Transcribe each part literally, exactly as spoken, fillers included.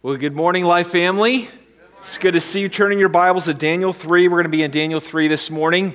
Well, good morning, Life Family. Good morning. It's good to see you. Turning your Bibles to Daniel three. We're going to be in Daniel three this morning.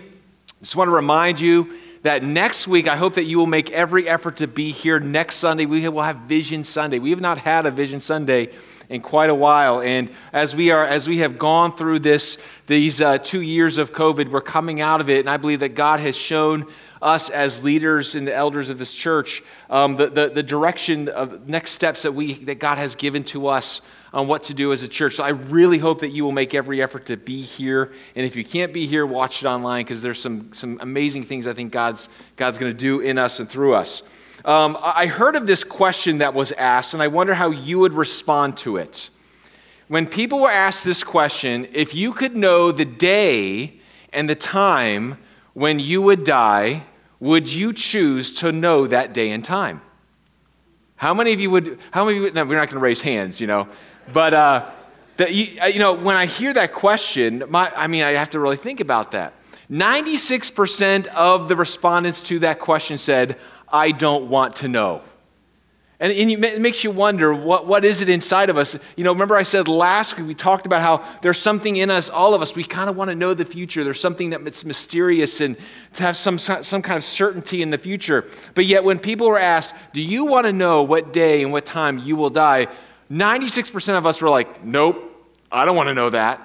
Just want to remind you that next week, I hope that you will make every effort to be here next Sunday. We will have Vision Sunday. We have not had a Vision Sunday in quite a while. And as we are, as we have gone through this, these uh, two years of COVID, we're coming out of it. And I believe that God has shown us as leaders and the elders of this church, um, the, the, the direction of next steps that we that God has given to us on what to do as a church. So I really hope that you will make every effort to be here. And if you can't be here, watch it online, because there's some some amazing things I think God's God's going to do in us and through us. Um, I heard of this question that was asked, and I wonder how you would respond to it. When people were asked this question, if you could know the day and the time when you would die, would you choose to know that day and time? How many of you would, how many of you, no, we're not going to raise hands, you know. But, uh, that you, you know, when I hear that question, my, I mean, I have to really think about that. ninety-six percent of the respondents to that question said, I don't want to know. And, and it makes you wonder, what, what is it inside of us? You know, remember I said last week, we talked about how there's something in us, all of us, we kind of want to know the future. There's something that's mysterious and to have some, some kind of certainty in the future. But yet when people are asked, do you want to know what day and what time you will die? ninety-six percent of us were like, nope, I don't want to know that.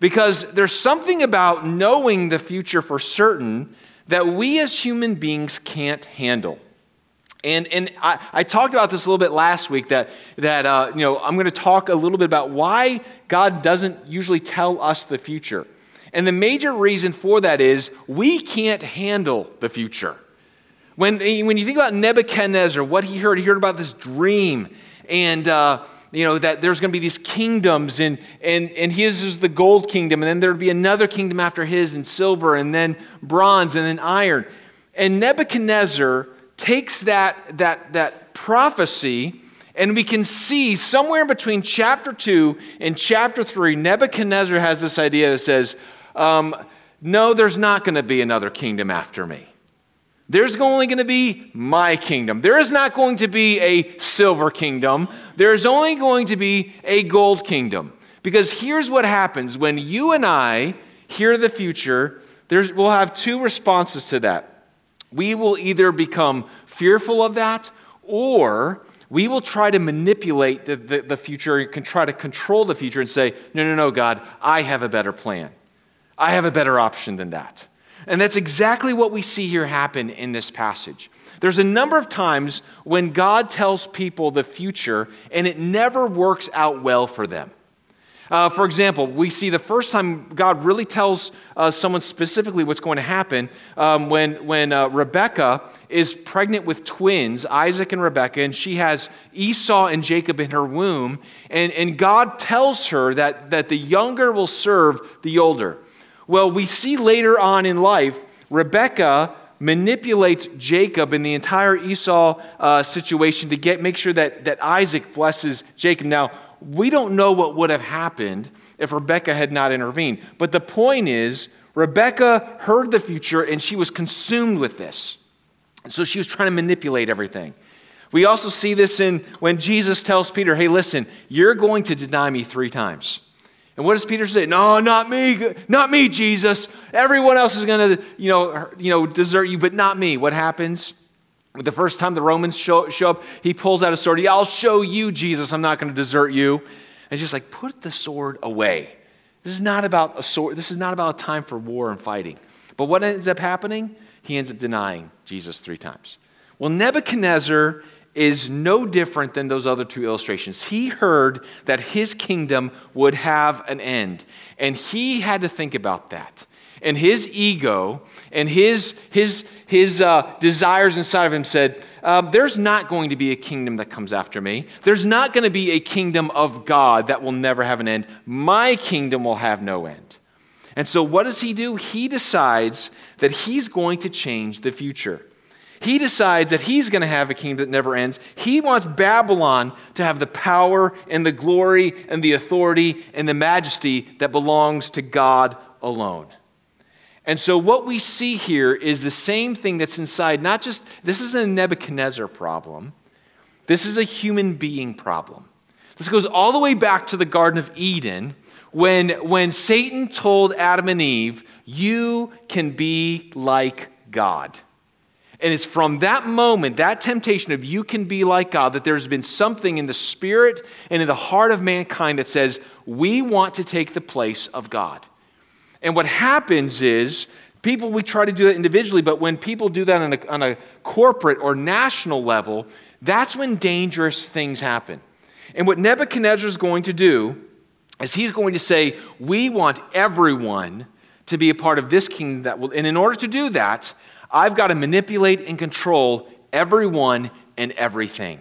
Because there's something about knowing the future for certain that we as human beings can't handle. And and I, I talked about this a little bit last week, that, that uh, you know, I'm going to talk a little bit about why God doesn't usually tell us the future. And the major reason for that is we can't handle the future. When, when you think about Nebuchadnezzar, what he heard, he heard about this dream. And, uh, you know, that there's going to be these kingdoms, and, and, and his is the gold kingdom, and then there'd be another kingdom after his, and silver, and then bronze, and then iron. And Nebuchadnezzar takes that, that, that prophecy, and we can see somewhere between chapter two and chapter three, Nebuchadnezzar has this idea that says, um, no, there's not going to be another kingdom after me. There's only going to be my kingdom. There is not going to be a silver kingdom. There is only going to be a gold kingdom. Because here's what happens. When you and I hear the future, there's, we'll have two responses to that. We will either become fearful of that, or we will try to manipulate the, the, the future and try to control the future and say, no, no, no, God, I have a better plan. I have a better option than that. And that's exactly what we see here happen in this passage. There's a number of times when God tells people the future and it never works out well for them. Uh, for example, we see the first time God really tells uh, someone specifically what's going to happen um, when, when uh, Rebekah is pregnant with twins, Isaac and Rebekah, and she has Esau and Jacob in her womb. And, and God tells her that, that the younger will serve the older. Well, we see later on in life, Rebekah manipulates Jacob in the entire Esau uh, situation to get make sure that, that Isaac blesses Jacob. Now, we don't know what would have happened if Rebekah had not intervened. But the point is, Rebekah heard the future and she was consumed with this. So she was trying to manipulate everything. We also see this in when Jesus tells Peter, hey, listen, you're going to deny me three times. And what does Peter say? No, not me, not me, Jesus. Everyone else is going to, you know, you know, desert you, but not me. What happens? The first time the Romans show, show up, he pulls out a sword. Yeah, I'll show you, Jesus. I'm not going to desert you. And he's just like, put the sword away. This is not about a sword. This is not about a time for war and fighting. But what ends up happening? He ends up denying Jesus three times. Well, Nebuchadnezzar is no different than those other two illustrations. He heard that his kingdom would have an end, and he had to think about that. And his ego and his his his uh, desires inside of him said, um, there's not going to be a kingdom that comes after me. There's not going to be a kingdom of God that will never have an end. My kingdom will have no end. And so what does he do? He decides that he's going to change the future. He decides that he's going to have a kingdom that never ends. He wants Babylon to have the power and the glory and the authority and the majesty that belongs to God alone. And so what we see here is the same thing that's inside, not just, this isn't a Nebuchadnezzar problem. This is a human being problem. This goes all the way back to the Garden of Eden when, when Satan told Adam and Eve, you can be like God. And it's from that moment, that temptation of you can be like God, that there's been something in the spirit and in the heart of mankind that says, we want to take the place of God. And what happens is, people, we try to do that individually, but when people do that on a, on a corporate or national level, that's when dangerous things happen. And what Nebuchadnezzar is going to do is he's going to say, we want everyone to be a part of this kingdom that will, and in order to do that, I've got to manipulate and control everyone and everything.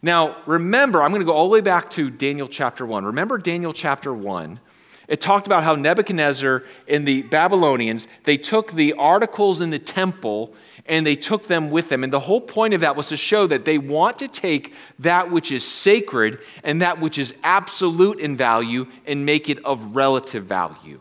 Now, remember, I'm going to go all the way back to Daniel chapter one. Remember Daniel chapter one? It talked about how Nebuchadnezzar and the Babylonians, they took the articles in the temple and they took them with them. And the whole point of that was to show that they want to take that which is sacred and that which is absolute in value and make it of relative value.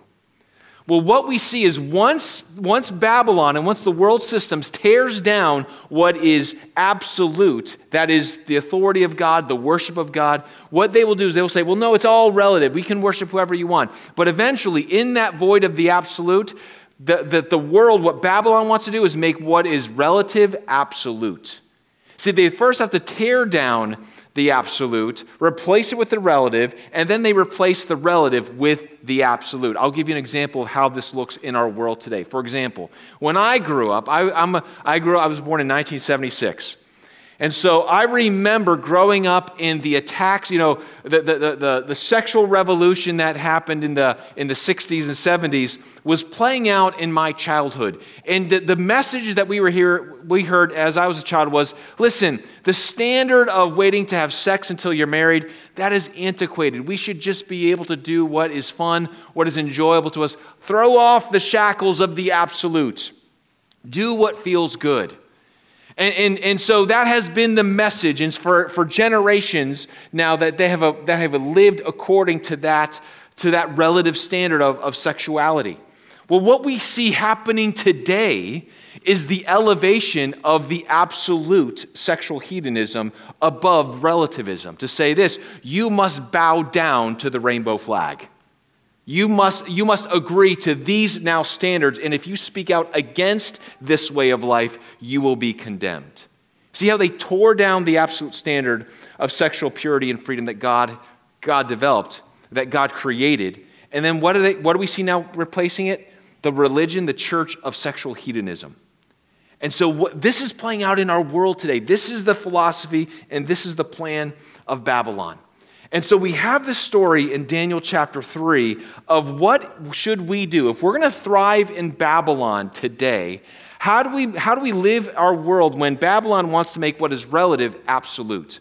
Well, what we see is once, once Babylon and once the world systems tears down what is absolute, that is the authority of God, the worship of God, what they will do is they will say, well, no, it's all relative. We can worship whoever you want. But eventually, in that void of the absolute, the, the, the world, what Babylon wants to do is make what is relative absolute. See, they first have to tear down the absolute, replace it with the relative, and then they replace the relative with the absolute. I'll give you an example of how this looks in our world today. For example, when I grew up, I, I'm a, I grew up, I was born in nineteen seventy-six. And so I remember growing up in the attacks, you know, the, the, the, the sexual revolution that happened in the in the sixties and seventies was playing out in my childhood. And the, the message that we were here, we heard as I was a child was, listen, the standard of waiting to have sex until you're married, that is antiquated. We should just be able to do what is fun, what is enjoyable to us. Throw off the shackles of the absolute. Do what feels good. And, and and so that has been the message, and for, for generations now that they have a, that have lived according to that to that relative standard of, of sexuality. Well, what we see happening today is the elevation of the absolute sexual hedonism above relativism. To say this, you must bow down to the rainbow flag. You must, you must agree to these now standards, and if you speak out against this way of life, you will be condemned. See how they tore down the absolute standard of sexual purity and freedom that God, God developed, that God created. And then what do they, what do we see now replacing it? The religion, the church of sexual hedonism. And so what, this is playing out in our world today. This is the philosophy, and this is the plan of Babylon. And so we have this story in Daniel chapter three of what should we do? If we're going to thrive in Babylon today, how do we how do we live our world when Babylon wants to make what is relative absolute?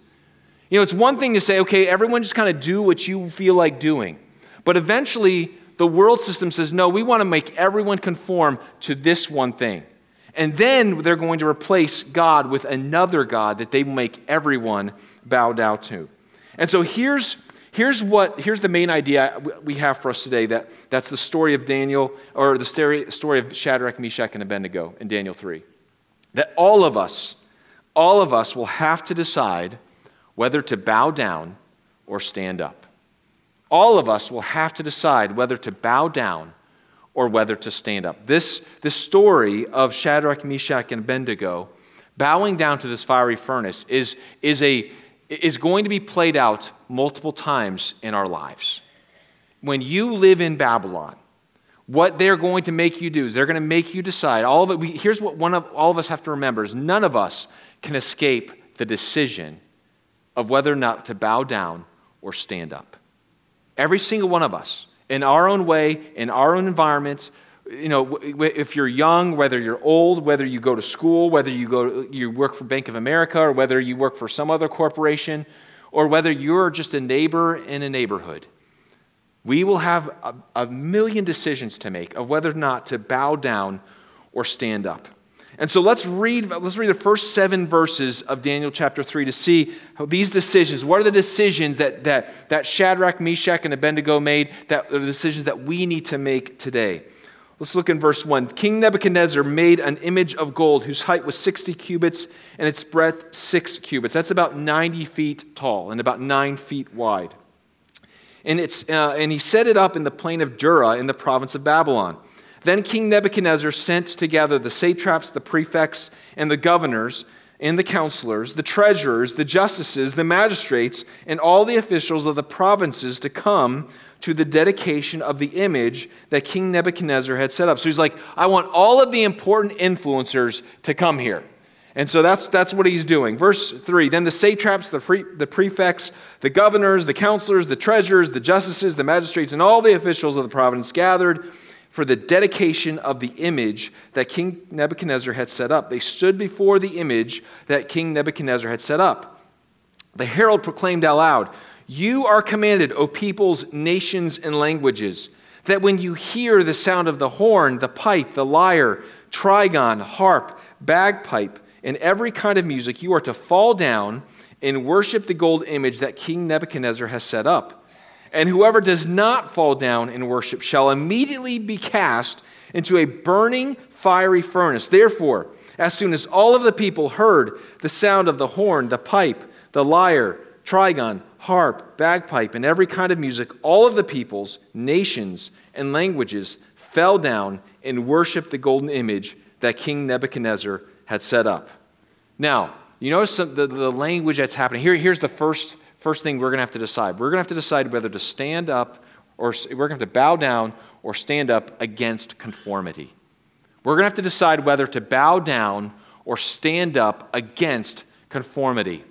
You know, it's one thing to say, okay, everyone just kind of do what you feel like doing. But eventually, the world system says, no, we want to make everyone conform to this one thing. And then they're going to replace God with another God that they make everyone bow down to. And so here's here's what here's the main idea we have for us today. That that's the story of Daniel, or the story, story of Shadrach, Meshach, and Abednego in Daniel three. That all of us, all of us will have to decide whether to bow down or stand up. All of us will have to decide whether to bow down or whether to stand up. This the story of Shadrach, Meshach, and Abednego bowing down to this fiery furnace is is a is going to be played out multiple times in our lives. When you live in Babylon, what they're going to make you do is they're going to make you decide. All of it, we, here's what one of all of us have to remember is none of us can escape the decision of whether or not to bow down or stand up. Every single one of us, in our own way, in our own environment, you know, if you're young, whether you're old, whether you go to school, whether you go, you work for Bank of America, or whether you work for some other corporation, or whether you're just a neighbor in a neighborhood, we will have a, a million decisions to make of whether or not to bow down or stand up. And so let's read. Let's read the first seven verses of Daniel chapter three to see how these decisions. What are the decisions that that that Shadrach, Meshach, and Abednego made? That are the decisions that we need to make today. Let's look in verse one. King Nebuchadnezzar made an image of gold whose height was sixty cubits and its breadth six cubits. That's about ninety feet tall and about nine feet wide. And, it's, uh, and he set it up in the plain of Dura in the province of Babylon. Then King Nebuchadnezzar sent together the satraps, the prefects, and the governors, and the counselors, the treasurers, the justices, the magistrates, and all the officials of the provinces to come to the dedication of the image that King Nebuchadnezzar had set up. So he's like, I want all of the important influencers to come here. And so that's that's what he's doing. Verse three, then the satraps, the, pre, the prefects, the governors, the counselors, the treasurers, the justices, the magistrates, and all the officials of the province gathered for the dedication of the image that King Nebuchadnezzar had set up. They stood before the image that King Nebuchadnezzar had set up. The herald proclaimed out loud, "You are commanded, O peoples, nations, and languages, that when you hear the sound of the horn, the pipe, the lyre, trigon, harp, bagpipe, and every kind of music, you are to fall down and worship the gold image that King Nebuchadnezzar has set up. And whoever does not fall down in worship shall immediately be cast into a burning, fiery furnace. Therefore, as soon as all of the people heard the sound of the horn, the pipe, the lyre, trigon, harp, bagpipe, and every kind of music, all of the peoples, nations, and languages fell down and worshiped the golden image that King Nebuchadnezzar had set up." Now, you notice the, the, the language that's happening. Here, here's the first First thing we're going to have to decide. We're going to have to decide whether to stand up or we're going to have to bow down or stand up against conformity. We're going to have to decide whether to bow down or stand up against conformity.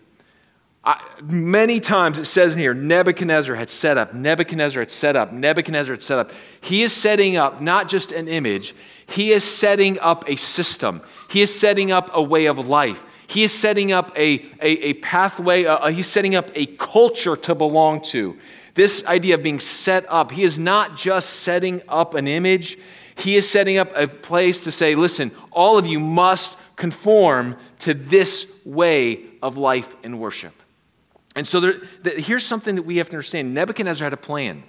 I, many times it says in here, Nebuchadnezzar had set up, Nebuchadnezzar had set up, Nebuchadnezzar had set up. He is setting up not just an image, he is setting up a system. He is setting up a way of life. He is setting up a, a, a pathway. Uh, he's setting up a culture to belong to. This idea of being set up. He is not just setting up an image. He is setting up a place to say, listen, all of you must conform to this way of life and worship. And so there, the, here's something that we have to understand. Nebuchadnezzar had a plan.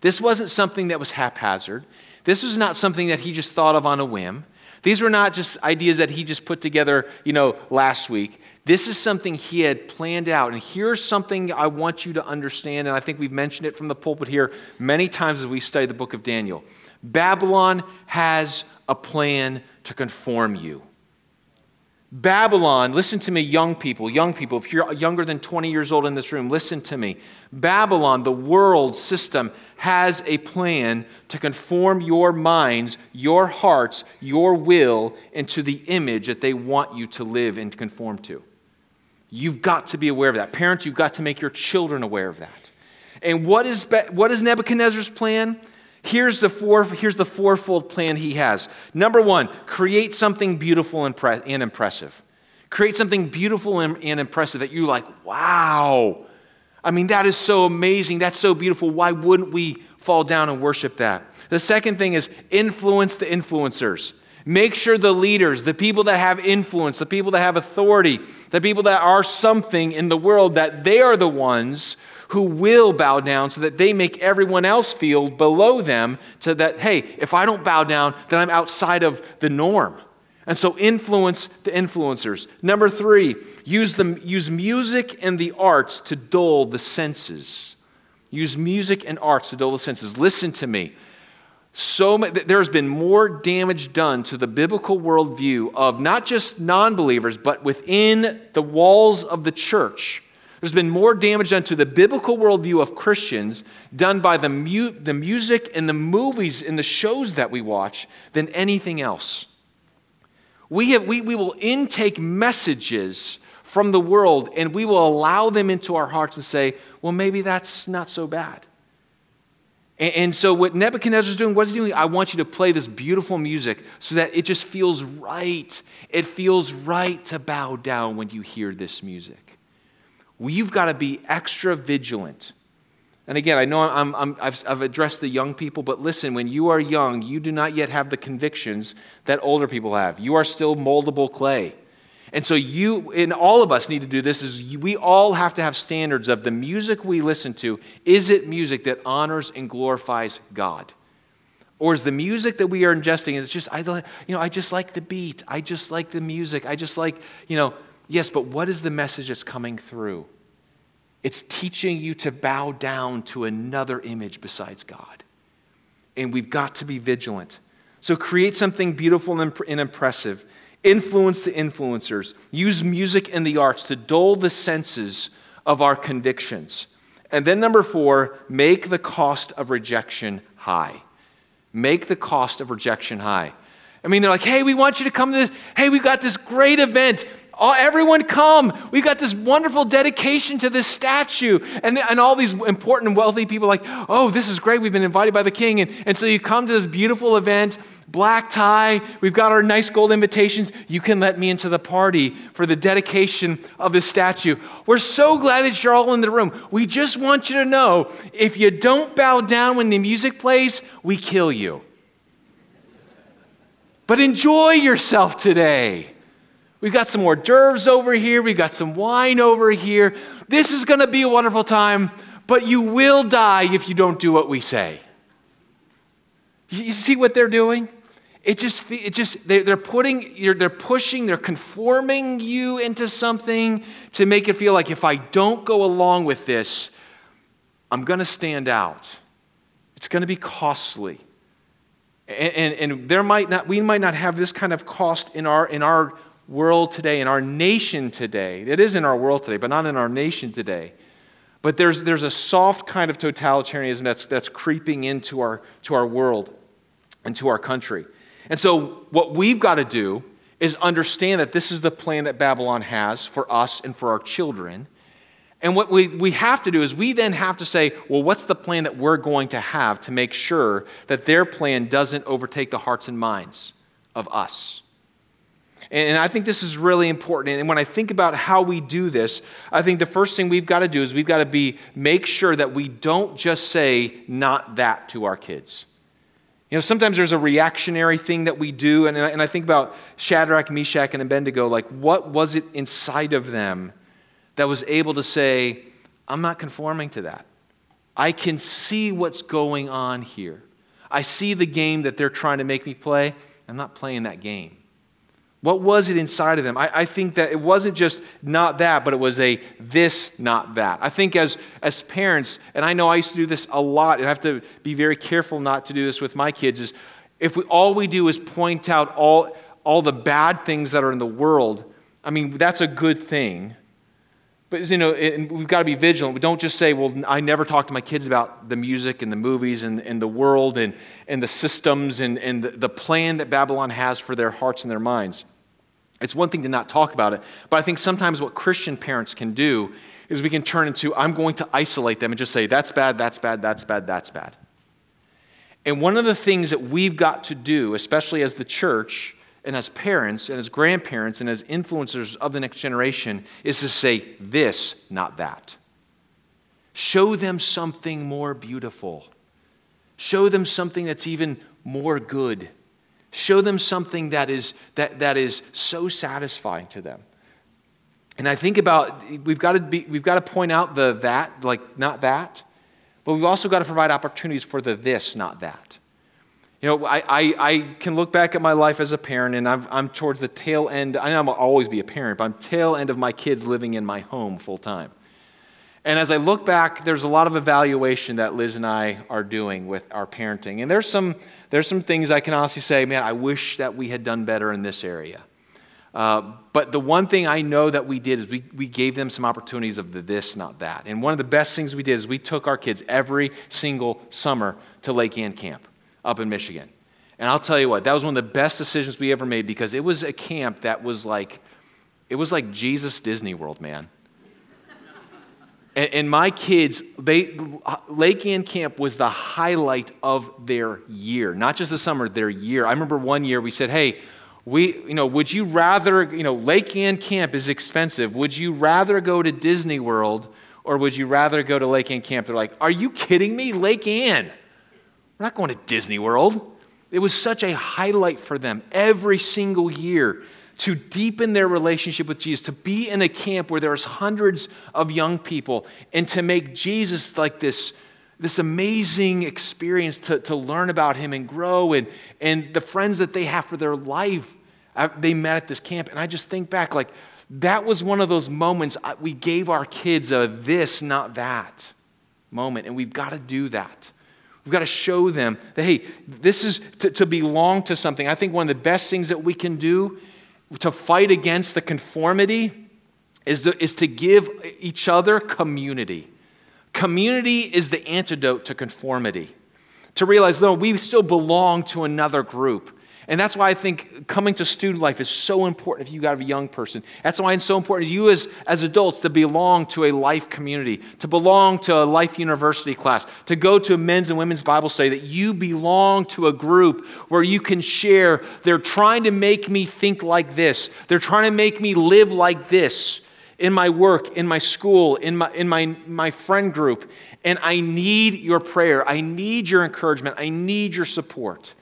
This wasn't something that was haphazard. This was not something that he just thought of on a whim. These were not just ideas that he just put together, you know, last week. This is something he had planned out. And here's something I want you to understand, and I think we've mentioned it from the pulpit here many times as we study the book of Daniel. Babylon has a plan to conform you. Babylon, listen to me, young people, young people, if you're younger than twenty years old in this room, listen to me. Babylon, the world system, has a plan to conform your minds, your hearts, your will into the image that they want you to live and conform to. You've got to be aware of that. Parents, you've got to make your children aware of that. And what is, what is Nebuchadnezzar's plan? Here's the four, here's the fourfold plan he has. Number one, create something beautiful and, pre- and impressive. Create something beautiful and, and impressive that you're like, wow. I mean, that is so amazing. That's so beautiful. Why wouldn't we fall down and worship that? The second thing is influence the influencers. Make sure the leaders, the people that have influence, the people that have authority, the people that are something in the world, that they are the ones who will bow down so that they make everyone else feel below them to that, hey, if I don't bow down, then I'm outside of the norm. And so influence the influencers. Number three, use the, use music and the arts to dull the senses. Use music and arts to dull the senses. Listen to me. So there has been more damage done to the biblical worldview of not just non-believers, but within the walls of the church. There's been more damage done to the biblical worldview of Christians done by the, mu- the music and the movies and the shows that we watch than anything else. We, have, we, we will intake messages from the world and we will allow them into our hearts and say, well, maybe that's not so bad. And, and so what Nebuchadnezzar's doing, what's he doing? I want you to play this beautiful music so that it just feels right. It feels right to bow down when you hear this music. Well, you've got to be extra vigilant. And again, I know I'm, I'm, I've, I've addressed the young people, but listen, when you are young, you do not yet have the convictions that older people have. You are still moldable clay. And so you, and all of us need to do this, is we all have to have standards of the music we listen to. Is it music that honors and glorifies God? Or is the music that we are ingesting, it's just, I, you know, I just like the beat. I just like the music. I just like, you know, yes, but what is the message that's coming through? It's teaching you to bow down to another image besides God. And we've got to be vigilant. So create something beautiful and impressive. Influence the influencers. Use music and the arts to dull the senses of our convictions. And then number four, make the cost of rejection high. Make the cost of rejection high. I mean, they're like, hey, we want you to come to this. Hey, we've got this great event. All, everyone come. We've got this wonderful dedication to this statue. And, and all these important, wealthy people are like, oh, this is great. We've been invited by the king. And, and so you come to this beautiful event, black tie. We've got our nice gold invitations. You can let me into the party for the dedication of this statue. We're so glad that you're all in the room. We just want you to know, if you don't bow down when the music plays, we kill you. But enjoy yourself today. We've got some hors d'oeuvres over here. We've got some wine over here. This is going to be a wonderful time, but you will die if you don't do what we say. You see what they're doing? It just, it just they're putting, they're pushing, they're conforming you into something to make it feel like, if I don't go along with this, I'm going to stand out. It's going to be costly. And, and, and there might not, we might not have this kind of cost in our in our world today, in our nation today. It is in our world today, but not in our nation today. But there's there's a soft kind of totalitarianism that's that's creeping into our to our world and to our country. And so what we've got to do is understand that this is the plan that Babylon has for us and for our children. And what we, we have to do is we then have to say, well, what's the plan that we're going to have to make sure that their plan doesn't overtake the hearts and minds of us? And, and I think this is really important. And when I think about how we do this, I think the first thing we've got to do is we've got to be make sure that we don't just say not that to our kids. You know, sometimes there's a reactionary thing that we do. And, and I think about Shadrach, Meshach, and Abednego, like what was it inside of them that was able to say, I'm not conforming to that. I can see what's going on here. I see the game that they're trying to make me play. I'm not playing that game. What was it inside of them? I, I think that it wasn't just not that, but it was a this, not that. I think as, as parents, and I know I used to do this a lot, and I have to be very careful not to do this with my kids, is if we, all we do is point out all, all the bad things that are in the world, I mean, that's a good thing. But, you know, it, we've got to be vigilant. We don't just say, well, I never talk to my kids about the music and the movies and, and the world and, and the systems and, and the, the plan that Babylon has for their hearts and their minds. It's one thing to not talk about it, but I think sometimes what Christian parents can do is we can turn into, I'm going to isolate them and just say, that's bad, that's bad, that's bad, that's bad. And one of the things that we've got to do, especially as the church and as parents and as grandparents and as influencers of the next generation, is to say this, not that. Show them something more beautiful. Show them something that's even more good. Show them something that is that that is so satisfying to them. And I think about we've got to be we've got to point out the that, like not that, but we've also got to provide opportunities for the this, not that. You know, I, I, I can look back at my life as a parent, and I've, I'm towards the tail end. I know I'll always be a parent, but I'm tail end of my kids living in my home full time. And as I look back, there's a lot of evaluation that Liz and I are doing with our parenting. And there's some there's some things I can honestly say, man, I wish that we had done better in this area. Uh, but the one thing I know that we did is we, we gave them some opportunities of the this, not that. And one of the best things we did is we took our kids every single summer to Lake Ann camp up in Michigan. And I'll tell you what, that was one of the best decisions we ever made, because it was a camp that was like, it was like Jesus Disney World, man. and, and my kids, they, Lake Ann camp was the highlight of their year, not just the summer, their year. I remember one year we said, hey, we, you know, would you rather, you know, Lake Ann camp is expensive. Would you rather go to Disney World or would you rather go to Lake Ann camp? They're like, are you kidding me? Lake Ann. We're not going to Disney World. It was such a highlight for them every single year to deepen their relationship with Jesus, to be in a camp where there's hundreds of young people and to make Jesus like this, this amazing experience to, to learn about him and grow, and, and the friends that they have for their life, I, they met at this camp. And I just think back, like, that was one of those moments I, we gave our kids a this, not that moment. And we've got to do that. We've got to show them that, hey, this is to, to belong to something. I think one of the best things that we can do to fight against the conformity is, the, is to give each other community. Community is the antidote to conformity. To realize, no, we still belong to another group. And that's why I think coming to student life is so important if you got a young person. That's why it's so important to you as, as adults to belong to a life community, to belong to a life university class, to go to a men's and women's Bible study, that you belong to a group where you can share. They're trying to make me think like this. They're trying to make me live like this in my work, in my school, in my in my my friend group. And I need your prayer. I need your encouragement. I need your support.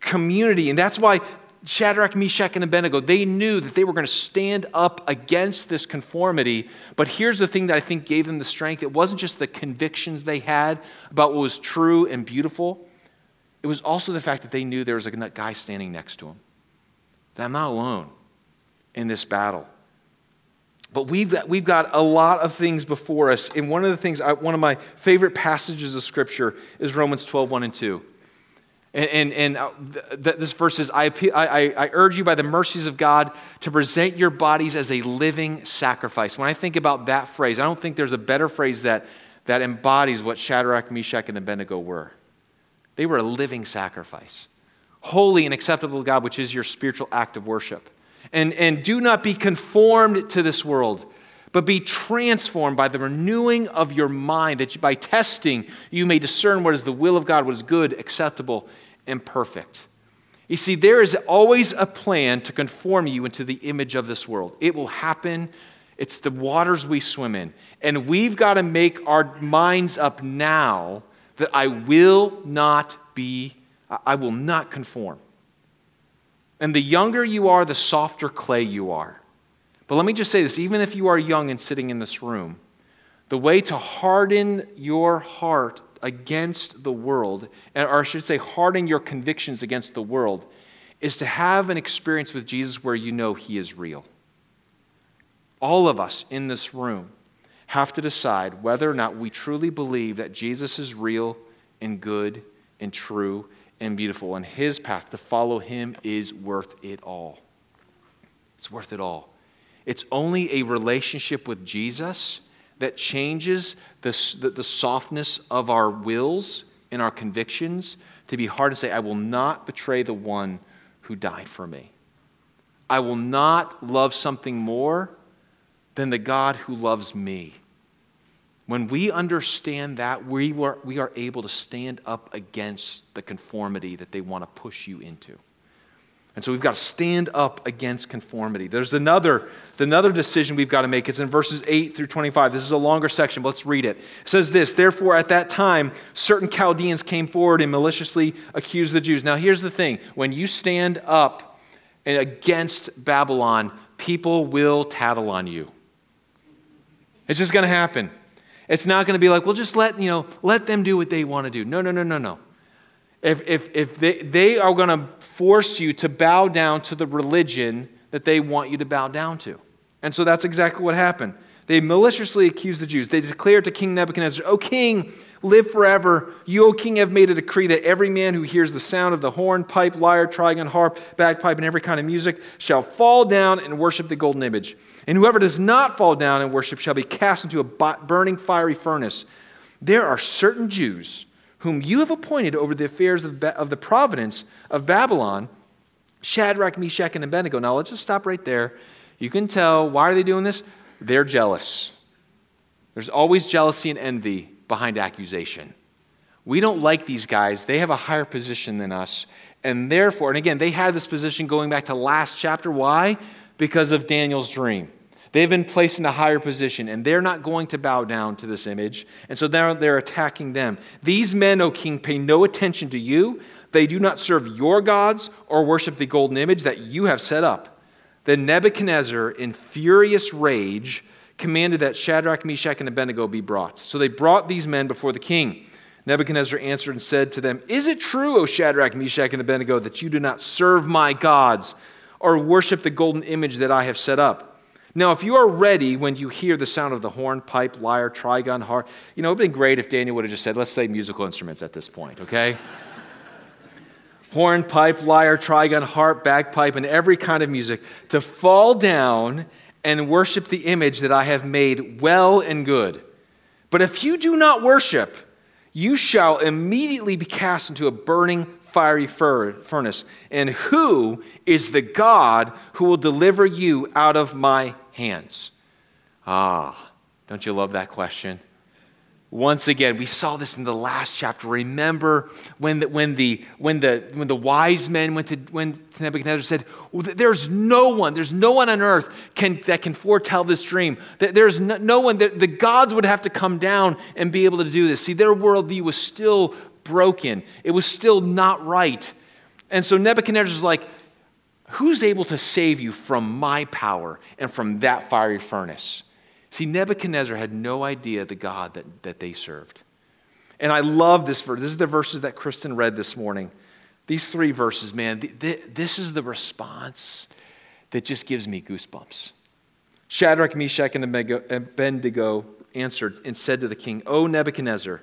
Community. And that's why Shadrach, Meshach, and Abednego, they knew that they were going to stand up against this conformity. But here's the thing that I think gave them the strength. It wasn't just the convictions they had about what was true and beautiful. It was also the fact that they knew there was a guy standing next to them. That I'm not alone in this battle. But we've got, we've got a lot of things before us. And one of the things, I, one of my favorite passages of Scripture is Romans twelve, one and two. And, and, and this verse says, I, I, I urge you by the mercies of God to present your bodies as a living sacrifice. When I think about that phrase, I don't think there's a better phrase that, that embodies what Shadrach, Meshach, and Abednego were. They were a living sacrifice, holy and acceptable to God, which is your spiritual act of worship. And, and do not be conformed to this world, but be transformed by the renewing of your mind, that you, by testing you may discern what is the will of God, what is good, acceptable, and perfect. You see, there is always a plan to conform you into the image of this world. It will happen. It's the waters we swim in. And we've got to make our minds up now that I will not be, I will not conform. And the younger you are, the softer clay you are. But let me just say this, even if you are young and sitting in this room, the way to harden your heart against the world, or I should say harden your convictions against the world, is to have an experience with Jesus where you know he is real. All of us in this room have to decide whether or not we truly believe that Jesus is real and good and true and beautiful, and his path to follow him is worth it all. It's worth it all. It's only a relationship with Jesus that changes the, the, the softness of our wills and our convictions to be hard to say, I will not betray the one who died for me. I will not love something more than the God who loves me. When we understand that, we, were, we are able to stand up against the conformity that they want to push you into. And so we've got to stand up against conformity. There's another, another decision we've got to make. It's in verses eight through twenty-five. This is a longer section, but let's read it. It says this, therefore at that time, certain Chaldeans came forward and maliciously accused the Jews. Now here's the thing. When you stand up against Babylon, people will tattle on you. It's just going to happen. It's not going to be like, well, just let, you know, let them do what they want to do. No, no, no, no, no. If if if they, they are going to force you to bow down to the religion that they want you to bow down to. And so that's exactly what happened. They maliciously accused the Jews. They declared to King Nebuchadnezzar, O king, live forever. You, O king, have made a decree that every man who hears the sound of the horn, pipe, lyre, trigon, harp, bagpipe, and every kind of music shall fall down and worship the golden image. And whoever does not fall down and worship shall be cast into a burning fiery furnace. There are certain Jews whom you have appointed over the affairs of, ba- of the province of Babylon, Shadrach, Meshach, and Abednego. Now, let's just stop right there. You can tell, why are they doing this? They're jealous. There's always jealousy and envy behind accusation. We don't like these guys. They have a higher position than us. And therefore, and again, they had this position going back to last chapter. Why? Because of Daniel's dream. They've been placed in a higher position, and they're not going to bow down to this image. And so now they're attacking them. These men, O king, pay no attention to you. They do not serve your gods or worship the golden image that you have set up. Then Nebuchadnezzar, in furious rage, commanded that Shadrach, Meshach, and Abednego be brought. So they brought these men before the king. Nebuchadnezzar answered and said to them, "Is it true, O Shadrach, Meshach, and Abednego, that you do not serve my gods or worship the golden image that I have set up? Now, if you are ready when you hear the sound of the horn, pipe, lyre, trigon, harp," you know, it would have been great if Daniel would have just said, let's say musical instruments at this point, okay? "Horn, pipe, lyre, trigon, harp, bagpipe, and every kind of music, to fall down and worship the image that I have made, well and good. But if you do not worship, you shall immediately be cast into a burning fiery furnace. And who is the God who will deliver you out of my hands?" Ah, don't you love that question? Once again, we saw this in the last chapter. Remember when the when the when the when the wise men went to when to Nebuchadnezzar said, well, "There's no one. There's no one on earth can that can foretell this dream. There's no, no one. The, the gods would have to come down and be able to do this." See, their worldview was still broken. It was still not right, and so Nebuchadnezzar's like, "Who's able to save you from my power and from that fiery furnace?" See, Nebuchadnezzar had no idea the God that, that they served. And I love this verse. This is the verses that Kristen read this morning. These three verses, man, th- th- this is the response that just gives me goosebumps. "Shadrach, Meshach, and Abednego answered and said to the king, 'O Nebuchadnezzar,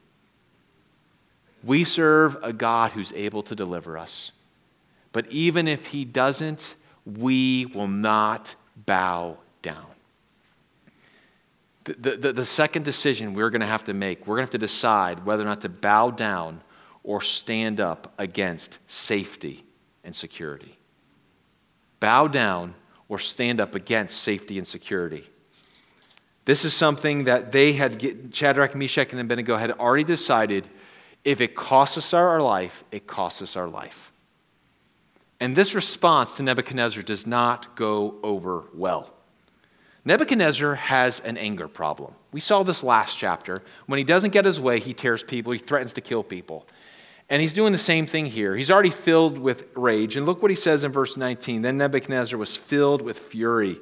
We serve a God who's able to deliver us. But even if he doesn't, we will not bow down. The, the, the second decision we're going to have to make, we're going to have to decide whether or not to bow down or stand up against safety and security. Bow down or stand up against safety and security. This is something that they had, Shadrach, Meshach, and Abednego had already decided, if it costs us our life, it costs us our life. And this response to Nebuchadnezzar does not go over well. Nebuchadnezzar has an anger problem. We saw this last chapter. When he doesn't get his way, he tears people, he threatens to kill people. And he's doing the same thing here. He's already filled with rage. And look what he says in verse nineteen. "Then Nebuchadnezzar was filled with fury,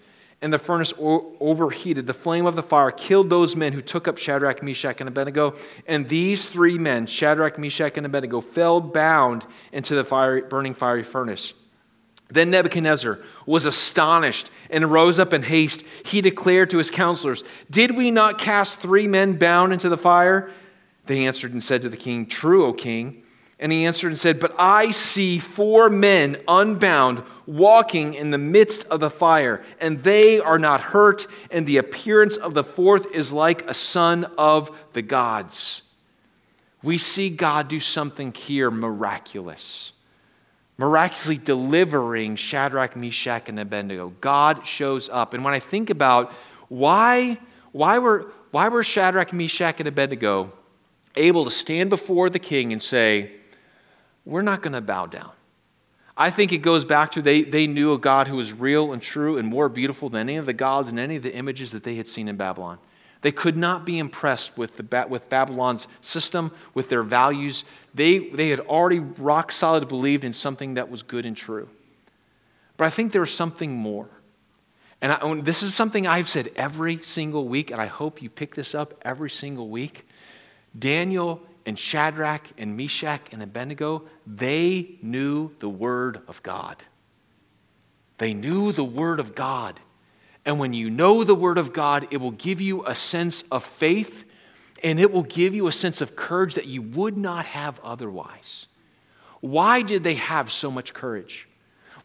and the furnace overheated, the flame of the fire killed those men who took up Shadrach, Meshach, and Abednego. And these three men, Shadrach, Meshach, and Abednego, fell bound into the fiery, burning fiery furnace. Then Nebuchadnezzar was astonished and rose up in haste. He declared to his counselors, 'Did we not cast three men bound into the fire?' They answered and said to the king, 'True, O king.' And he answered and said, 'But I see four men unbound walking in the midst of the fire, and they are not hurt, and the appearance of the fourth is like a son of the gods.'" We see God do something here miraculous, miraculously delivering Shadrach, Meshach, and Abednego. God shows up. And when I think about why, why were, why were Shadrach, Meshach, and Abednego able to stand before the king and say, "We're not going to bow down"? I think it goes back to they, they knew a God who was real and true and more beautiful than any of the gods and any of the images that they had seen in Babylon. They could not be impressed with the with Babylon's system, with their values. They, they had already rock solid believed in something that was good and true. But I think there was something more. And, I, and this is something I've said every single week, and I hope you pick this up every single week. Daniel and Shadrach and Meshach and Abednego, they knew the word of God. They knew the word of God. And when you know the word of God, it will give you a sense of faith, and it will give you a sense of courage that you would not have otherwise. Why did they have so much courage?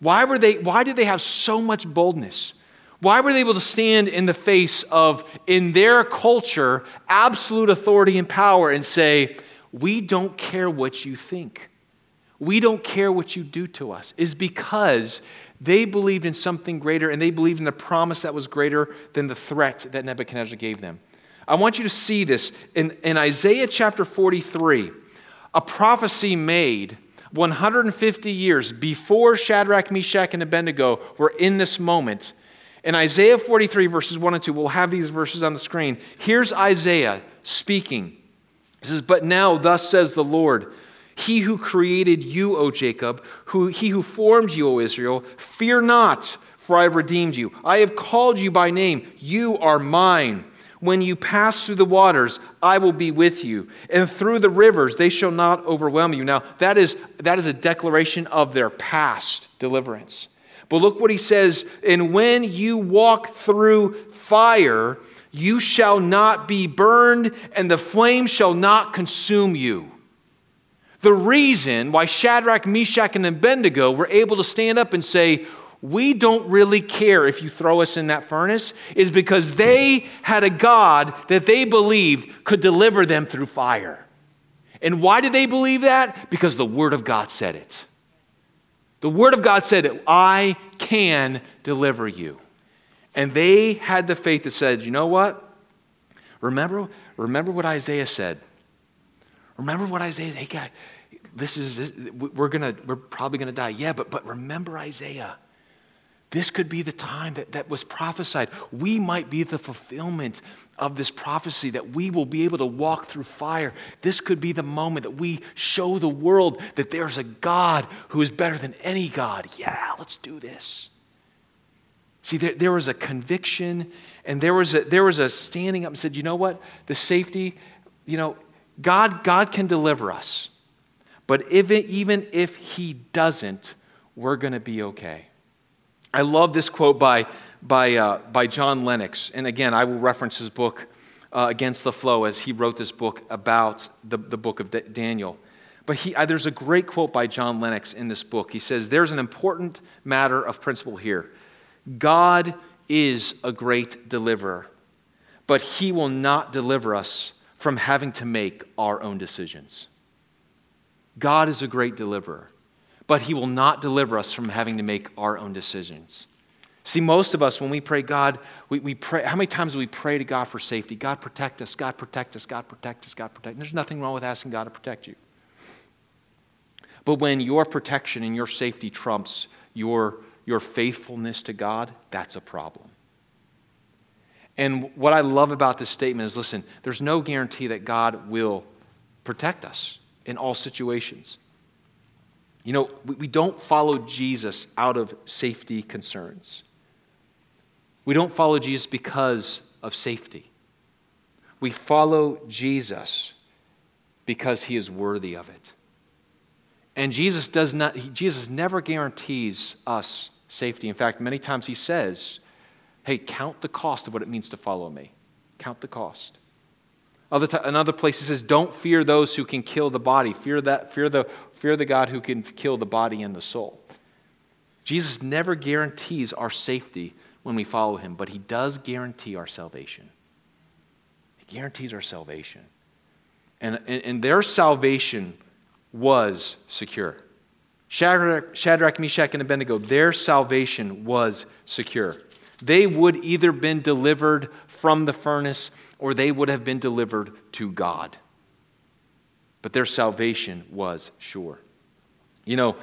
Why were they, why did they have so much boldness? Why were they able to stand in the face of, in their culture, absolute authority and power and say, we don't care what you think. We don't care what you do to us. Is because they believed in something greater, and they believed in the promise that was greater than the threat that Nebuchadnezzar gave them. I want you to see this in, in Isaiah chapter forty-three, a prophecy made one hundred fifty years before Shadrach, Meshach, and Abednego were in this moment. In Isaiah forty-three, verses one and two, we'll have these verses on the screen. Here's Isaiah speaking. It says, "But now thus says the Lord, He who created you, O Jacob, who he who formed you, O Israel, fear not, for I have redeemed you. I have called you by name. You are mine. When you pass through the waters, I will be with you. And through the rivers, they shall not overwhelm you." Now, that is, that is a declaration of their past deliverance. But look what he says, "And when you walk through fire, you shall not be burned, and the flame shall not consume you." The reason why Shadrach, Meshach, and Abednego were able to stand up and say, we don't really care if you throw us in that furnace, is because they had a God that they believed could deliver them through fire. And why did they believe that? Because the Word of God said it. The Word of God said it, I can deliver you. And they had the faith that said, you know what? Remember, remember what Isaiah said. Remember what Isaiah said. Hey, God, this is we're gonna we're probably gonna die. Yeah, but but remember Isaiah. This could be the time that, that was prophesied. We might be the fulfillment of this prophecy that we will be able to walk through fire. This could be the moment that we show the world that there's a God who is better than any God. Yeah, let's do this. See, there, there was a conviction, and there was a, there was a standing up and said, you know what? The safety, you know, God, God can deliver us. But if it, even if he doesn't, we're going to be okay. I love this quote by by uh, by John Lennox. And again, I will reference his book, uh, Against the Flow, as he wrote this book about the, the book of D- Daniel. But he, uh, there's a great quote by John Lennox in this book. He says, there's an important matter of principle here. God is a great deliverer, but he will not deliver us from having to make our own decisions. God is a great deliverer, but he will not deliver us from having to make our own decisions. See, most of us, when we pray, God, we, we pray, how many times do we pray to God for safety? God protect us, God protect us, God protect us, God protect us. And there's nothing wrong with asking God to protect you. But when your protection and your safety trumps your, your faithfulness to God, that's a problem. And what I love about this statement is, listen, there's no guarantee that God will protect us in all situations. You know, we don't follow Jesus out of safety concerns. We don't follow Jesus because of safety. We follow Jesus because he is worthy of it. And Jesus does not, Jesus never guarantees us safety. In fact, many times he says, hey, count the cost of what it means to follow me. Count the cost. Other t- another place he says, don't fear those who can kill the body. Fear that. Fear the, fear the God who can kill the body and the soul. Jesus never guarantees our safety when we follow him, but he does guarantee our salvation. He guarantees our salvation. And, and, and their salvation was secure. Shadrach, Shadrach, Meshach, and Abednego, their salvation was secure. They would either been delivered from the furnace or they would have been delivered to God. But their salvation was sure. You know,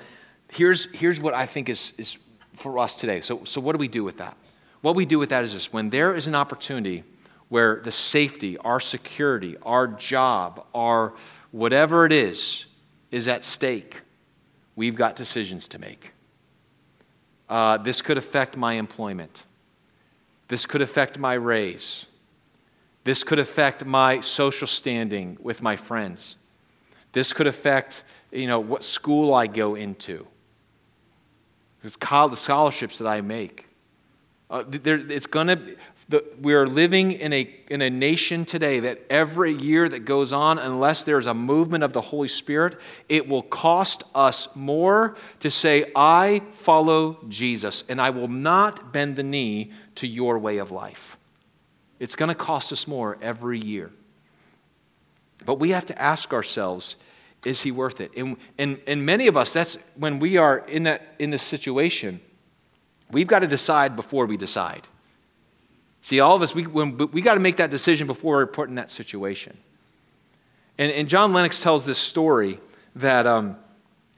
here's, here's what I think is, is for us today. So, so what do we do with that? What we do with that is this. When there is an opportunity where the safety, our security, our job, our whatever it is, is at stake, we've got decisions to make. Uh, this could affect my employment. This could affect my raise. This could affect my social standing with my friends. This could affect, you know, what school I go into. It's college, the scholarships that I make. Uh, there, it's going to. The, we are living in a in a nation today that every year that goes on, unless there is a movement of the Holy Spirit, it will cost us more to say, I follow Jesus, and I will not bend the knee to your way of life. It's going to cost us more every year. But we have to ask ourselves, is he worth it? And, and, and many of us, that's when we are in that in this situation, we've got to decide before we decide. See, all of us, we when, we got to make that decision before we're put in that situation. And, and John Lennox tells this story that um,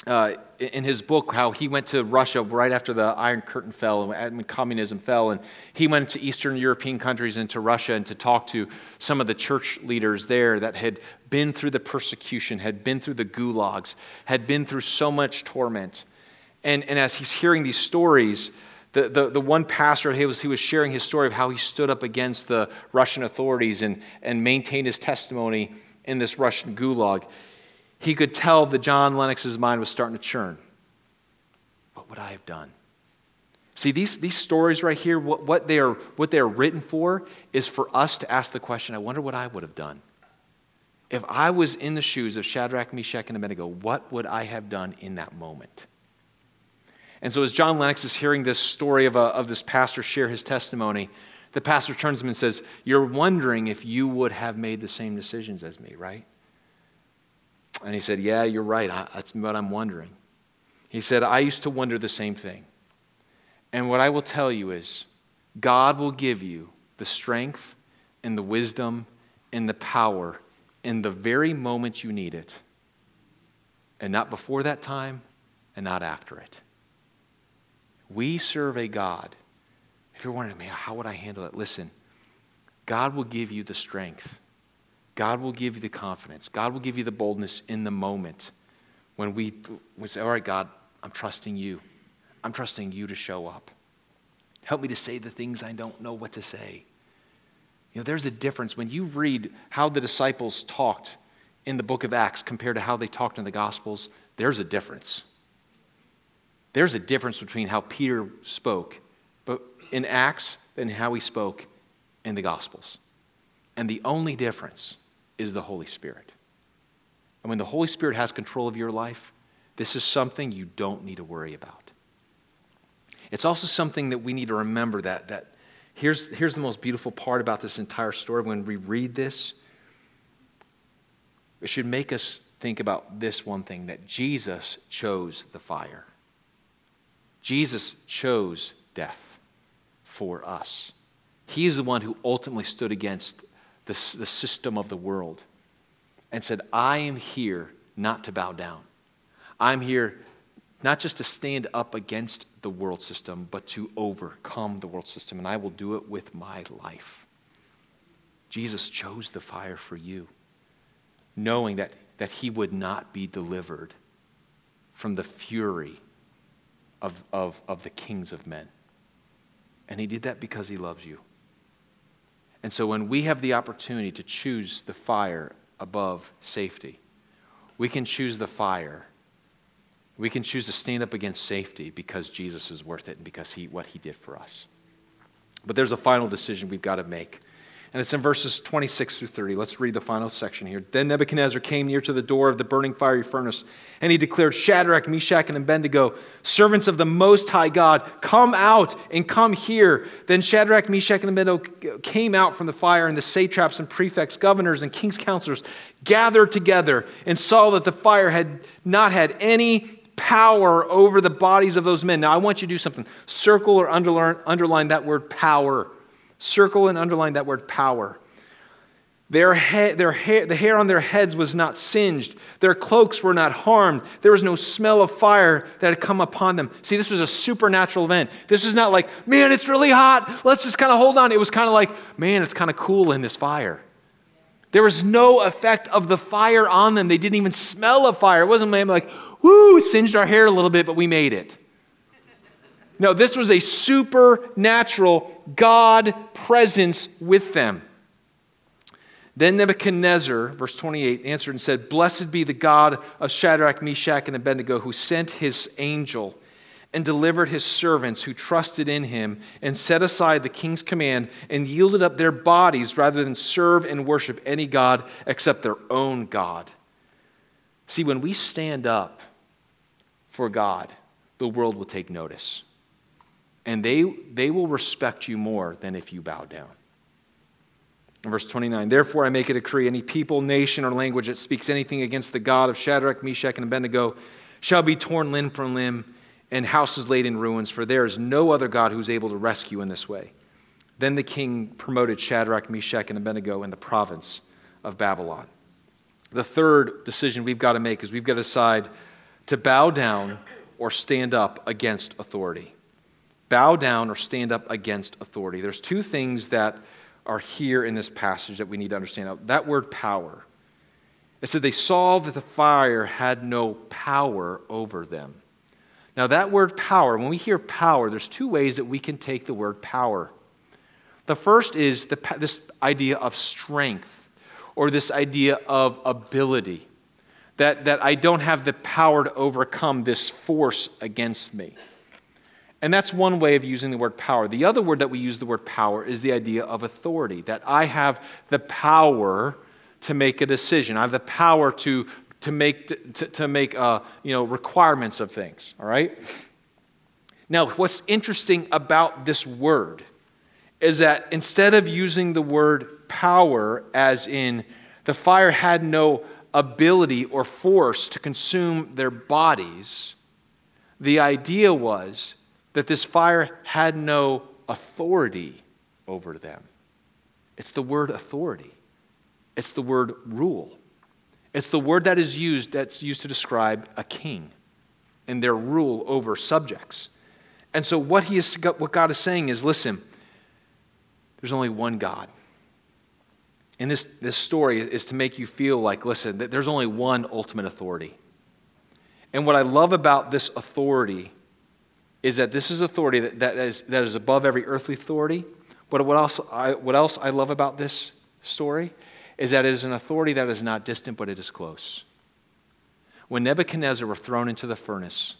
uh, in his book, how he went to Russia right after the Iron Curtain fell and communism fell, and he went to Eastern European countries and to Russia and to talk to some of the church leaders there that had been through the persecution, had been through the gulags, had been through so much torment. And, and as he's hearing these stories, The, the the one pastor, he was he was sharing his story of how he stood up against the Russian authorities and, and maintained his testimony in this Russian gulag. He could tell that John Lennox's mind was starting to churn. What would I have done? See, these these stories right here, what, what they are what they are written for is for us to ask the question, I wonder what I would have done. If I was in the shoes of Shadrach, Meshach, and Abednego, what would I have done in that moment? And so as John Lennox is hearing this story of, a, of this pastor share his testimony, the pastor turns to him and says, you're wondering if you would have made the same decisions as me, right? And he said, yeah, you're right. I, that's what I'm wondering. He said, I used to wonder the same thing. And what I will tell you is God will give you the strength and the wisdom and the power in the very moment you need it, and not before that time and not after it. We serve a God. If you're wondering, man, how would I handle it? Listen, God will give you the strength. God will give you the confidence. God will give you the boldness in the moment when we, we say, all right, God, I'm trusting you. I'm trusting you to show up. Help me to say the things I don't know what to say. You know, there's a difference. When you read how the disciples talked in the book of Acts compared to how they talked in the Gospels, there's a difference. There's a difference between how Peter spoke but in Acts and how he spoke in the Gospels. And the only difference is the Holy Spirit. And when the Holy Spirit has control of your life, this is something you don't need to worry about. It's also something that we need to remember that, that here's, here's the most beautiful part about this entire story. When we read this, it should make us think about this one thing, that Jesus chose the fire. Jesus chose death for us. He is the one who ultimately stood against the, the system of the world and said, I am here not to bow down. I'm here not just to stand up against the world system, but to overcome the world system, and I will do it with my life. Jesus chose the fire for you, knowing that, that he would not be delivered from the fury Of, of, of the kings of men. And he did that because he loves you. And so when we have the opportunity to choose the fire above safety, we can choose the fire. We can choose to stand up against safety because Jesus is worth it and because he what he did for us. But there's a final decision we've got to make. And it's in verses twenty-six through thirty. Let's read the final section here. Then Nebuchadnezzar came near to the door of the burning fiery furnace, and he declared, Shadrach, Meshach, and Abednego, servants of the Most High God, come out and come here. Then Shadrach, Meshach, and Abednego came out from the fire, and the satraps and prefects, governors, and king's counselors gathered together and saw that the fire had not had any power over the bodies of those men. Now, I want you to do something. Circle or underline, underline that word power. Circle and underline that word power. Their ha- their ha- the hair on their heads was not singed. Their cloaks were not harmed. There was no smell of fire that had come upon them. See, this was a supernatural event. This is not like, man, it's really hot. Let's just kind of hold on. It was kind of like, man, it's kind of cool in this fire. There was no effect of the fire on them. They didn't even smell of fire. It wasn't like, woo, it singed our hair a little bit, but we made it. No, this was a supernatural God presence with them. Then Nebuchadnezzar, verse twenty-eight, answered and said, Blessed be the God of Shadrach, Meshach, and Abednego, who sent his angel and delivered his servants who trusted in him and set aside the king's command and yielded up their bodies rather than serve and worship any god except their own God. See, when we stand up for God, the world will take notice. And they, they will respect you more than if you bow down. In verse twenty-nine, therefore I make a decree, any people, nation, or language that speaks anything against the God of Shadrach, Meshach, and Abednego shall be torn limb from limb, and houses laid in ruins, for there is no other God who is able to rescue in this way. Then the king promoted Shadrach, Meshach, and Abednego in the province of Babylon. The third decision we've got to make is we've got to decide to bow down or stand up against authority. Bow down or stand up against authority. There's two things that are here in this passage that we need to understand. That word power. It said they saw that the fire had no power over them. Now that word power, when we hear power, there's two ways that we can take the word power. The first is the, this idea of strength or this idea of ability, that, that I don't have the power to overcome this force against me. And that's one way of using the word power. The other word that we use the word power is the idea of authority, that I have the power to make a decision. I have the power to to make to, to make uh, you know requirements of things, all right? Now, what's interesting about this word is that instead of using the word power as in the fire had no ability or force to consume their bodies, the idea was that this fire had no authority over them. It's the word authority. It's the word rule. It's the word that is used that's used to describe a king and their rule over subjects. And so what he is, what God is saying is, listen, there's only one God. And this, this story is to make you feel like, listen, that there's only one ultimate authority. And what I love about this authority is that this is authority that, that, is, that is above every earthly authority. But what else I, what else I love about this story is that it is an authority that is not distant, but it is close. When Nebuchadnezzar were thrown into the furnace,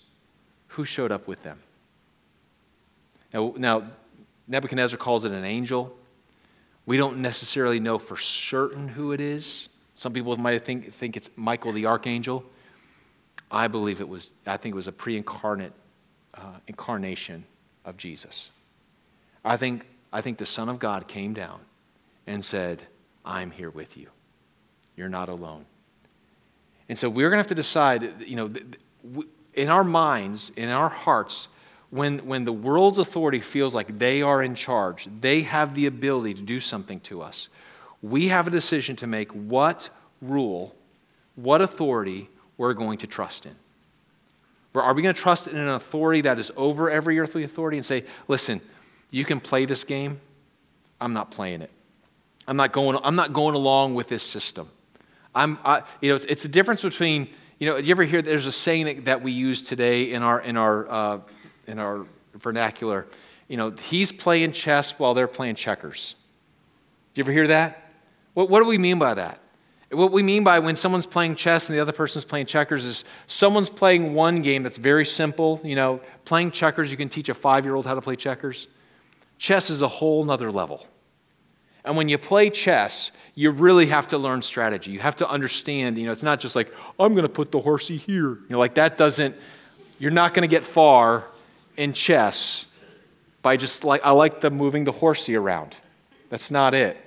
who showed up with them? Now, now Nebuchadnezzar calls it an angel. We don't necessarily know for certain who it is. Some people might think, think it's Michael the archangel. I believe it was, I think it was a pre-incarnate Uh, incarnation of Jesus. I think I think the Son of God came down and said, I'm here with you. You're not alone. And so we're going to have to decide, you know, in our minds, in our hearts, when, when the world's authority feels like they are in charge, they have the ability to do something to us, we have a decision to make what rule, what authority we're going to trust in. Are we going to trust in an authority that is over every earthly authority and say, listen, you can play this game. I'm not playing it. I'm not going, I'm not going along with this system. I'm, I, you know, it's, it's the difference between, you know, you ever hear there's a saying that, that we use today in our, in our, uh, in our vernacular, you know, he's playing chess while they're playing checkers. Do you ever hear that? What, what do we mean by that? What we mean by when someone's playing chess and the other person's playing checkers is someone's playing one game that's very simple. You know, playing checkers, you can teach a five-year-old how to play checkers. Chess is a whole nother level. And when you play chess, you really have to learn strategy. You have to understand, you know, it's not just like, I'm going to put the horsey here. You know, like that doesn't, you're not going to get far in chess by just like, I like the moving the horsey around. That's not it.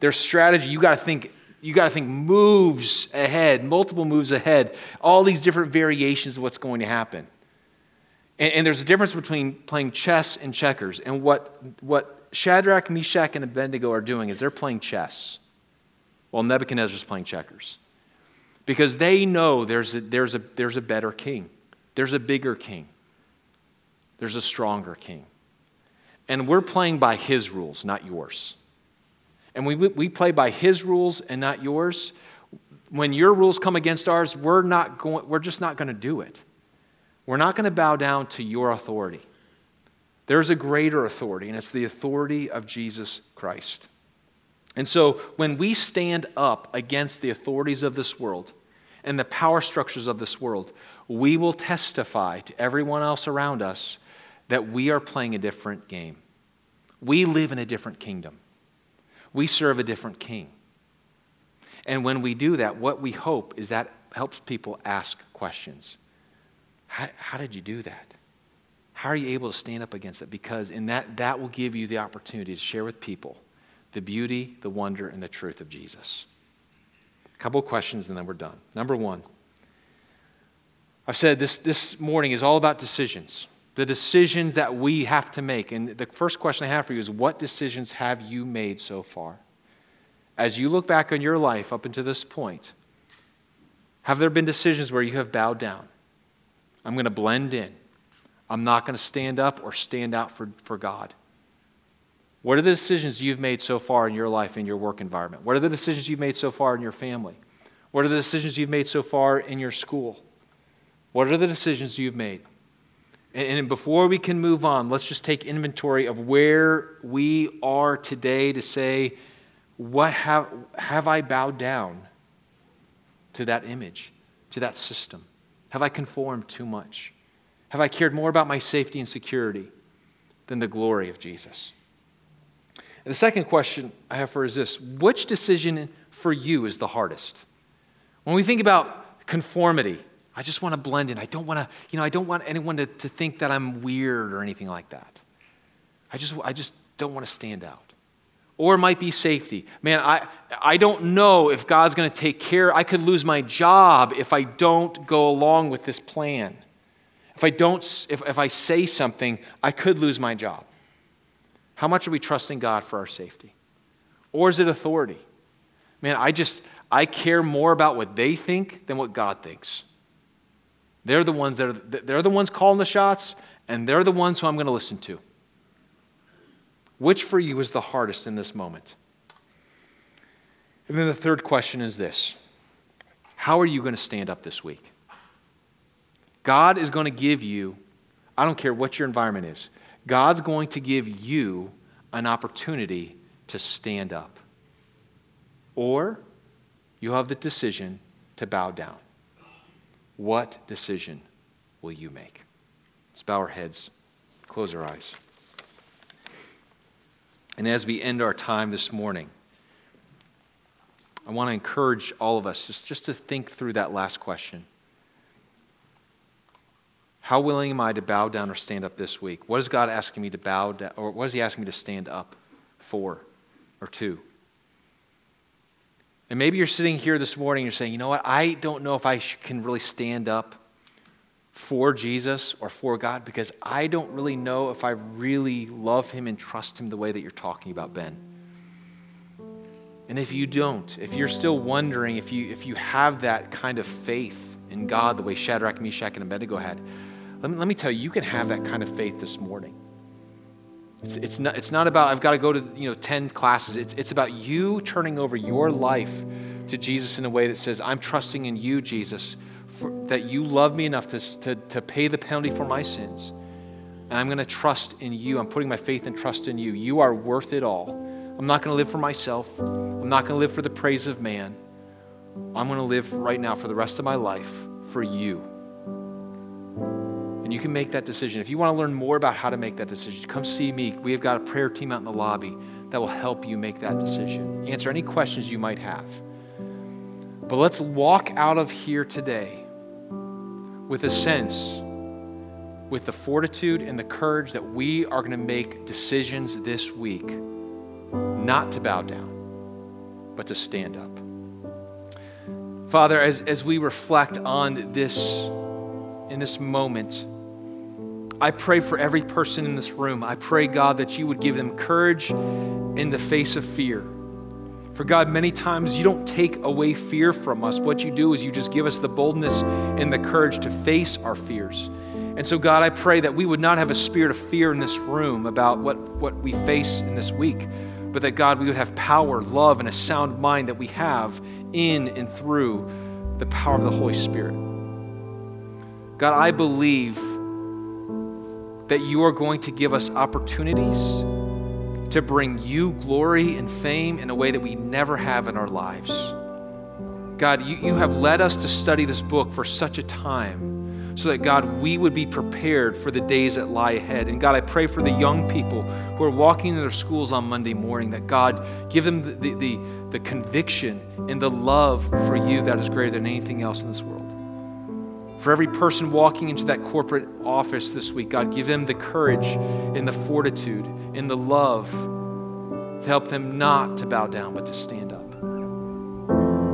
There's strategy. You got to think You got to think moves ahead, multiple moves ahead, all these different variations of what's going to happen. And, and there's a difference between playing chess and checkers. And what, what Shadrach, Meshach, and Abednego are doing is they're playing chess while Nebuchadnezzar's playing checkers. Because they know there's a, there's a, there's a better king. There's a bigger king. There's a stronger king. And we're playing by his rules, not yours. And we we play by his rules and not yours. When your rules come against ours, we're not going. We're just not going to do it. We're not going to bow down to your authority. There's a greater authority, and it's the authority of Jesus Christ. And so when we stand up against the authorities of this world and the power structures of this world, we will testify to everyone else around us that we are playing a different game. We live in a different kingdom. We serve a different king. And when we do that, what we hope is that helps people ask questions. How, how did you do that? How are you able to stand up against it? Because in that, that will give you the opportunity to share with people the beauty, the wonder, and the truth of Jesus. A couple of questions and then we're done. Number one, I've said this, this morning is all about decisions. The decisions that we have to make. And the first question I have for you is, what decisions have you made so far? As you look back on your life up until this point, have there been decisions where you have bowed down? I'm going to blend in. I'm not going to stand up or stand out for, for God. What are the decisions you've made so far in your life, in your work environment? What are the decisions you've made so far in your family? What are the decisions you've made so far in your school? What are the decisions you've made? And, and before we can move on, let's just take inventory of where we are today to say, what have, have I bowed down to that image, to that system? Have I conformed too much? Have I cared more about my safety and security than the glory of Jesus? And the second question I have for is this: which decision for you is the hardest? When we think about conformity, I just want to blend in. I don't want to, you know, I don't want anyone to, to think that I'm weird or anything like that. I just, I just don't want to stand out. Or it might be safety. Man, I, I don't know if God's going to take care. I could lose my job if I don't go along with this plan. If I don't, if, if I say something, I could lose my job. How much are we trusting God for our safety? Or is it authority? Man, I just, I care more about what they think than what God thinks. They're the ones that are, they're the ones calling the shots, and they're the ones who I'm going to listen to. Which for you is the hardest in this moment? And then the third question is this: how are you going to stand up this week? God is going to give you, I don't care what your environment is, God's going to give you an opportunity to stand up. Or you have the decision to bow down. What decision will you make? Let's bow our heads, close our eyes. And as we end our time this morning, I want to encourage all of us just, just to think through that last question. How willing am I to bow down or stand up this week? What is God asking me to bow down, or what is he asking me to stand up for or to? And maybe you're sitting here this morning and you're saying, you know what, I don't know if I can really stand up for Jesus or for God, because I don't really know if I really love him and trust him the way that you're talking about, Ben. And if you don't, if you're still wondering if you if you have that kind of faith in God the way Shadrach, Meshach, and Abednego had, let me, let me tell you, you can have that kind of faith this morning. It's, it's, not, it's not about, I've got to go to, you know, ten classes. It's, it's about you turning over your life to Jesus in a way that says, I'm trusting in you, Jesus, for, that you love me enough to, to, to pay the penalty for my sins. And I'm going to trust in you. I'm putting my faith and trust in you. You are worth it all. I'm not going to live for myself. I'm not going to live for the praise of man. I'm going to live right now for the rest of my life for you. And you can make that decision. If you want to learn more about how to make that decision, come see me. We have got a prayer team out in the lobby that will help you make that decision, answer any questions you might have. But let's walk out of here today with a sense, with the fortitude and the courage that we are going to make decisions this week, not to bow down, but to stand up. Father, as, as we reflect on this, in this moment, I pray for every person in this room. I pray, God, that you would give them courage in the face of fear. For God, many times you don't take away fear from us. What you do is you just give us the boldness and the courage to face our fears. And so God, I pray that we would not have a spirit of fear in this room about what, what we face in this week, but that God, we would have power, love, and a sound mind that we have in and through the power of the Holy Spirit. God, I believe that you are going to give us opportunities to bring you glory and fame in a way that we never have in our lives. God, you, you have led us to study this book for such a time so that, God, we would be prepared for the days that lie ahead. And, God, I pray for the young people who are walking to their schools on Monday morning, that, God, give them the, the, the, the conviction and the love for you that is greater than anything else in this world. For every person walking into that corporate office this week, God, give them the courage and the fortitude and the love to help them not to bow down, but to stand up.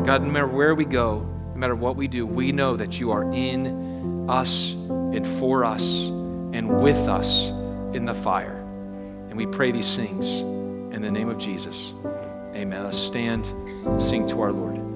God, no matter where we go, no matter what we do, we know that you are in us and for us and with us in the fire. And we pray these things in the name of Jesus. Amen. Let's stand and sing to our Lord.